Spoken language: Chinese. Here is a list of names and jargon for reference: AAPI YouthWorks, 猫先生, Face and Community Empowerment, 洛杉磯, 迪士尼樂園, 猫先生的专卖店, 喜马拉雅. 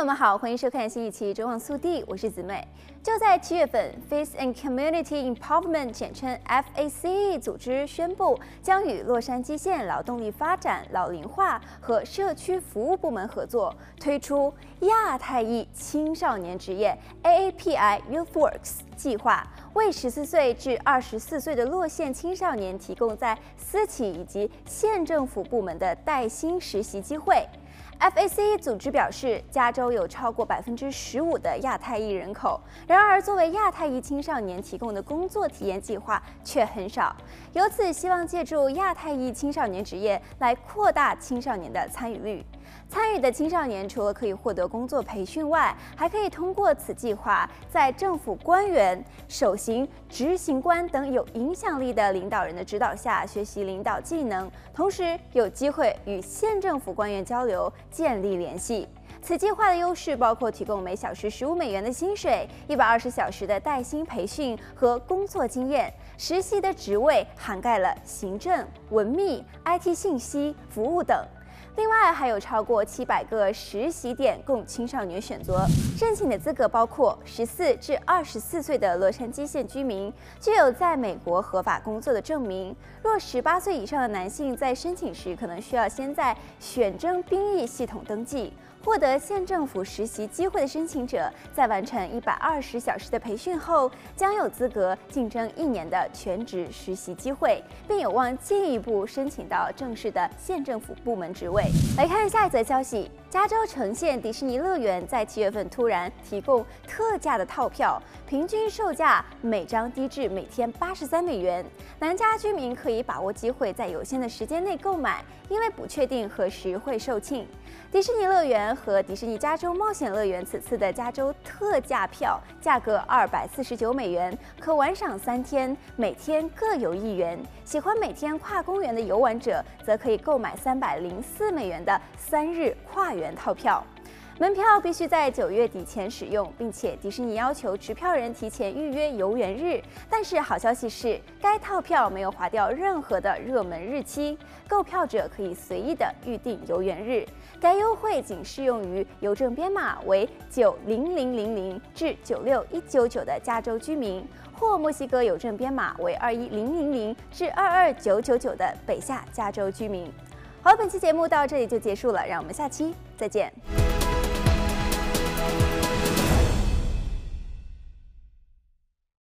朋友们好，欢迎收看新一期《追望速递》，我是子妹。就在7月份 ，Face and Community Empowerment 简称 FACE 组织宣布，将与洛杉矶县劳动力发展、老龄化和社区服务部门合作，推出亚太裔青少年职业 AAPI YouthWorks 计划，为14岁至24岁的洛县青少年提供在私企以及县政府部门的带薪实习机会。 FACE 组织表示，加州有超过15%的亚太裔人口。然而，作为亚太裔青少年提供的工作体验计划却很少。由此，希望借助亚太裔青少年职业来扩大青少年的参与率。参与的青少年除了可以获得工作培训外，还可以通过此计划，在政府官员、首席执行官等有影响力的领导人的指导下学习领导技能，同时有机会与县政府官员交流，建立联系。 此计划的优势包括提供每小时$15的薪水、120小时的带薪培训和工作经验。实习的职位涵盖了行政、文秘、IT 信息、服务等。另外，还有超过700个实习点供青少年选择。申请的资格包括14至24岁的洛杉矶县居民，具有在美国合法工作的证明。若18岁以上的男性在申请时，可能需要先在选征兵役系统登记。 获得县政府实习机会的申请者，在完成120小时的培训后，将有资格竞争1年的全职实习机会，并有望进一步申请到正式的县政府部门职位。来看下一则消息：加州橙县迪士尼乐园在7月份突然提供特价的套票，平均售价每张低至每天83美元。南加居民可以把握机会，在有限的时间内购买，因为不确定何时会售罄。迪士尼乐园 和迪士尼加州冒险乐园此次的加州特价票价格249美元，可玩赏3天，每天各有1元。喜欢每天跨公园的游玩者，则可以购买304美元的3日跨园套票。 门票必须在9月底前使用，并且迪士尼要求持票人提前预约游园日。但是好消息是，该套票没有划掉任何的热门日期，购票者可以随意的预定游园日。该优惠仅适用于邮政编码为90000至96199的加州居民，或墨西哥邮政编码为21000至22999的北下加州居民。好，本期节目到这里就结束了，让我们下期再见。